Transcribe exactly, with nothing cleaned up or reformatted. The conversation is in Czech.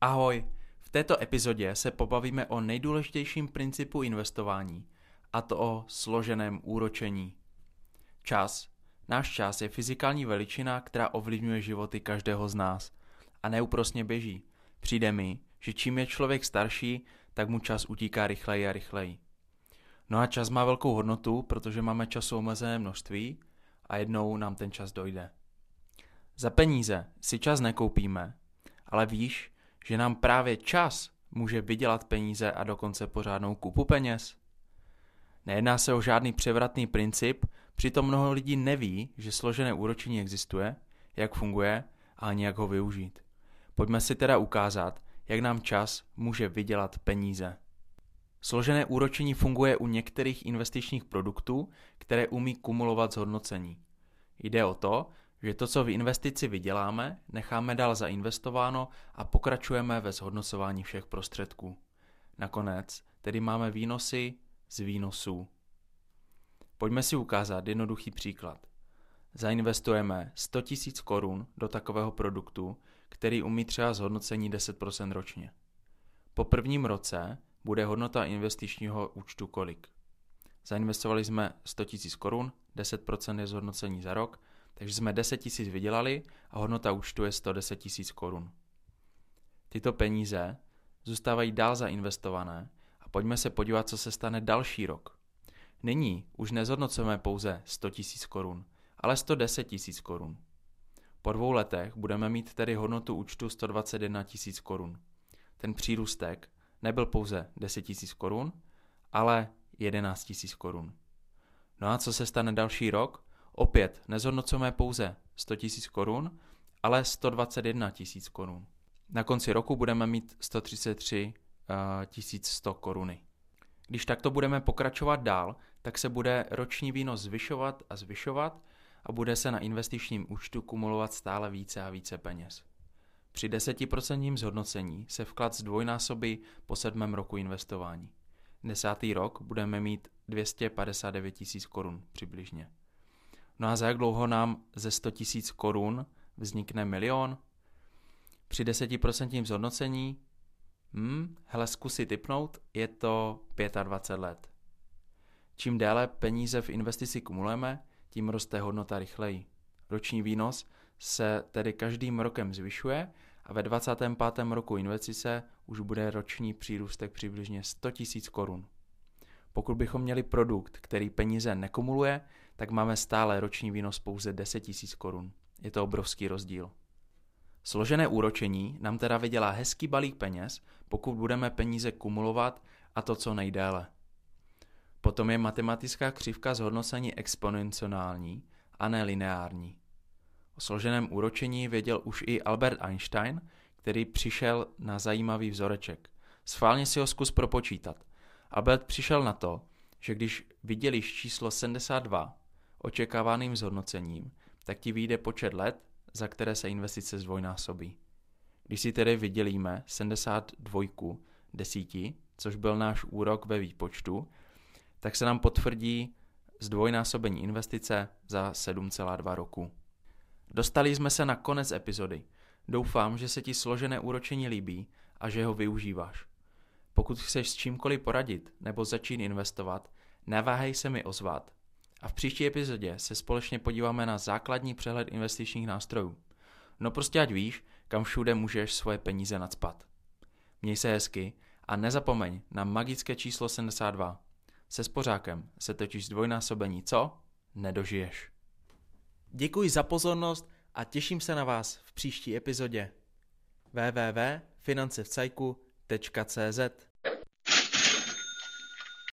Ahoj, v této epizodě se pobavíme o nejdůležitějším principu investování, a to o složeném úročení. Čas. Náš čas je fyzikální veličina, která ovlivňuje životy každého z nás a neúprosně běží. Přijde mi, že čím je člověk starší, tak mu čas utíká rychleji a rychleji. No a čas má velkou hodnotu, protože máme času omezené množství a jednou nám ten čas dojde. Za peníze si čas nekoupíme, ale víš, že nám právě čas může vydělat peníze a dokonce pořádnou kupu peněz. Nejedná se o žádný převratný princip, přitom mnoho lidí neví, že složené úročení existuje, jak funguje a ani jak ho využít. Pojďme si teda ukázat, jak nám čas může vydělat peníze. Složené úročení funguje u některých investičních produktů, které umí kumulovat zhodnocení. Jde o to, že to, co v investici vyděláme, necháme dál zainvestováno a pokračujeme ve zhodnocování všech prostředků. Nakonec tedy máme výnosy z výnosů. Pojďme si ukázat jednoduchý příklad. Zainvestujeme sto tisíc korun do takového produktu, který umí třeba zhodnocení deset procent ročně. Po prvním roce bude hodnota investičního účtu kolik? Zainvestovali jsme sto tisíc korun, deset procent je zhodnocení za rok, takže jsme deset tisíc vydělali a hodnota účtu je sto deset tisíc korun. Tyto peníze zůstávají dál zainvestované a pojďme se podívat, co se stane další rok. Nyní už nezhodnocujeme pouze sto tisíc korun, ale sto deset tisíc korun. Po dvou letech budeme mít tedy hodnotu účtu sto dvacet jedna tisíc korun. Ten přírůstek nebyl pouze deset tisíc korun, ale jedenáct tisíc korun. No a co se stane další rok? Opět nezhodnocujeme pouze sto tisíc korun, ale sto dvacet jedna tisíc korun. Na konci roku budeme mít sto třicet tři tisíc sto koruny. Když takto budeme pokračovat dál, tak se bude roční výnos zvyšovat a zvyšovat a bude se na investičním účtu kumulovat stále více a více peněz. Při deset procent zhodnocení se vklad zdvojnásobí po sedmém roku investování. Desátý rok budeme mít dvě stě padesát devět tisíc korun přibližně. No a za jak dlouho nám ze sto tisíc korun vznikne milion? Při deset procent zhodnocení, hm, hele, zkus si tipnout, je to dvacet pět let. Čím déle peníze v investici kumulujeme, tím roste hodnota rychleji. Roční výnos se tedy každým rokem zvyšuje a ve dvacátém pátém roku investice už bude roční přírůstek přibližně sto tisíc korun. Pokud bychom měli produkt, který peníze nekumuluje, tak máme stále roční výnos pouze deset tisíc korun. Je to obrovský rozdíl. Složené úročení nám teda vydělá hezký balík peněz, pokud budeme peníze kumulovat a to co nejdéle. Potom je matematická křivka zhodnocení exponenciální a ne lineární. O složeném úročení věděl už i Albert Einstein, který přišel na zajímavý vzoreček. Schválně si ho zkus propočítat. Albert přišel na to, že když vydělíš číslo sedmdesát dva očekávaným zhodnocením, tak ti vyjde počet let, za které se investice zdvojnásobí. Když si tedy vydělíme sedmdesát dva desíti, což byl náš úrok ve výpočtu, tak se nám potvrdí zdvojnásobení investice za sedm celá dva roku. Dostali jsme se na konec epizody. Doufám, že se ti složené úročení líbí a že ho využíváš. Pokud chceš s čímkoliv poradit nebo začít investovat, neváhej se mi ozvat. A v příští epizodě se společně podíváme na základní přehled investičních nástrojů. No prostě ať víš, kam všude můžeš svoje peníze nacpat. Měj se hezky a nezapomeň na magické číslo sedmdesát dva. Se spořákem se totiž zdvojnásobení co? Nedožiješ. Děkuji za pozornost a těším se na vás v příští epizodě. w w w tečka finance v cajku tečka cz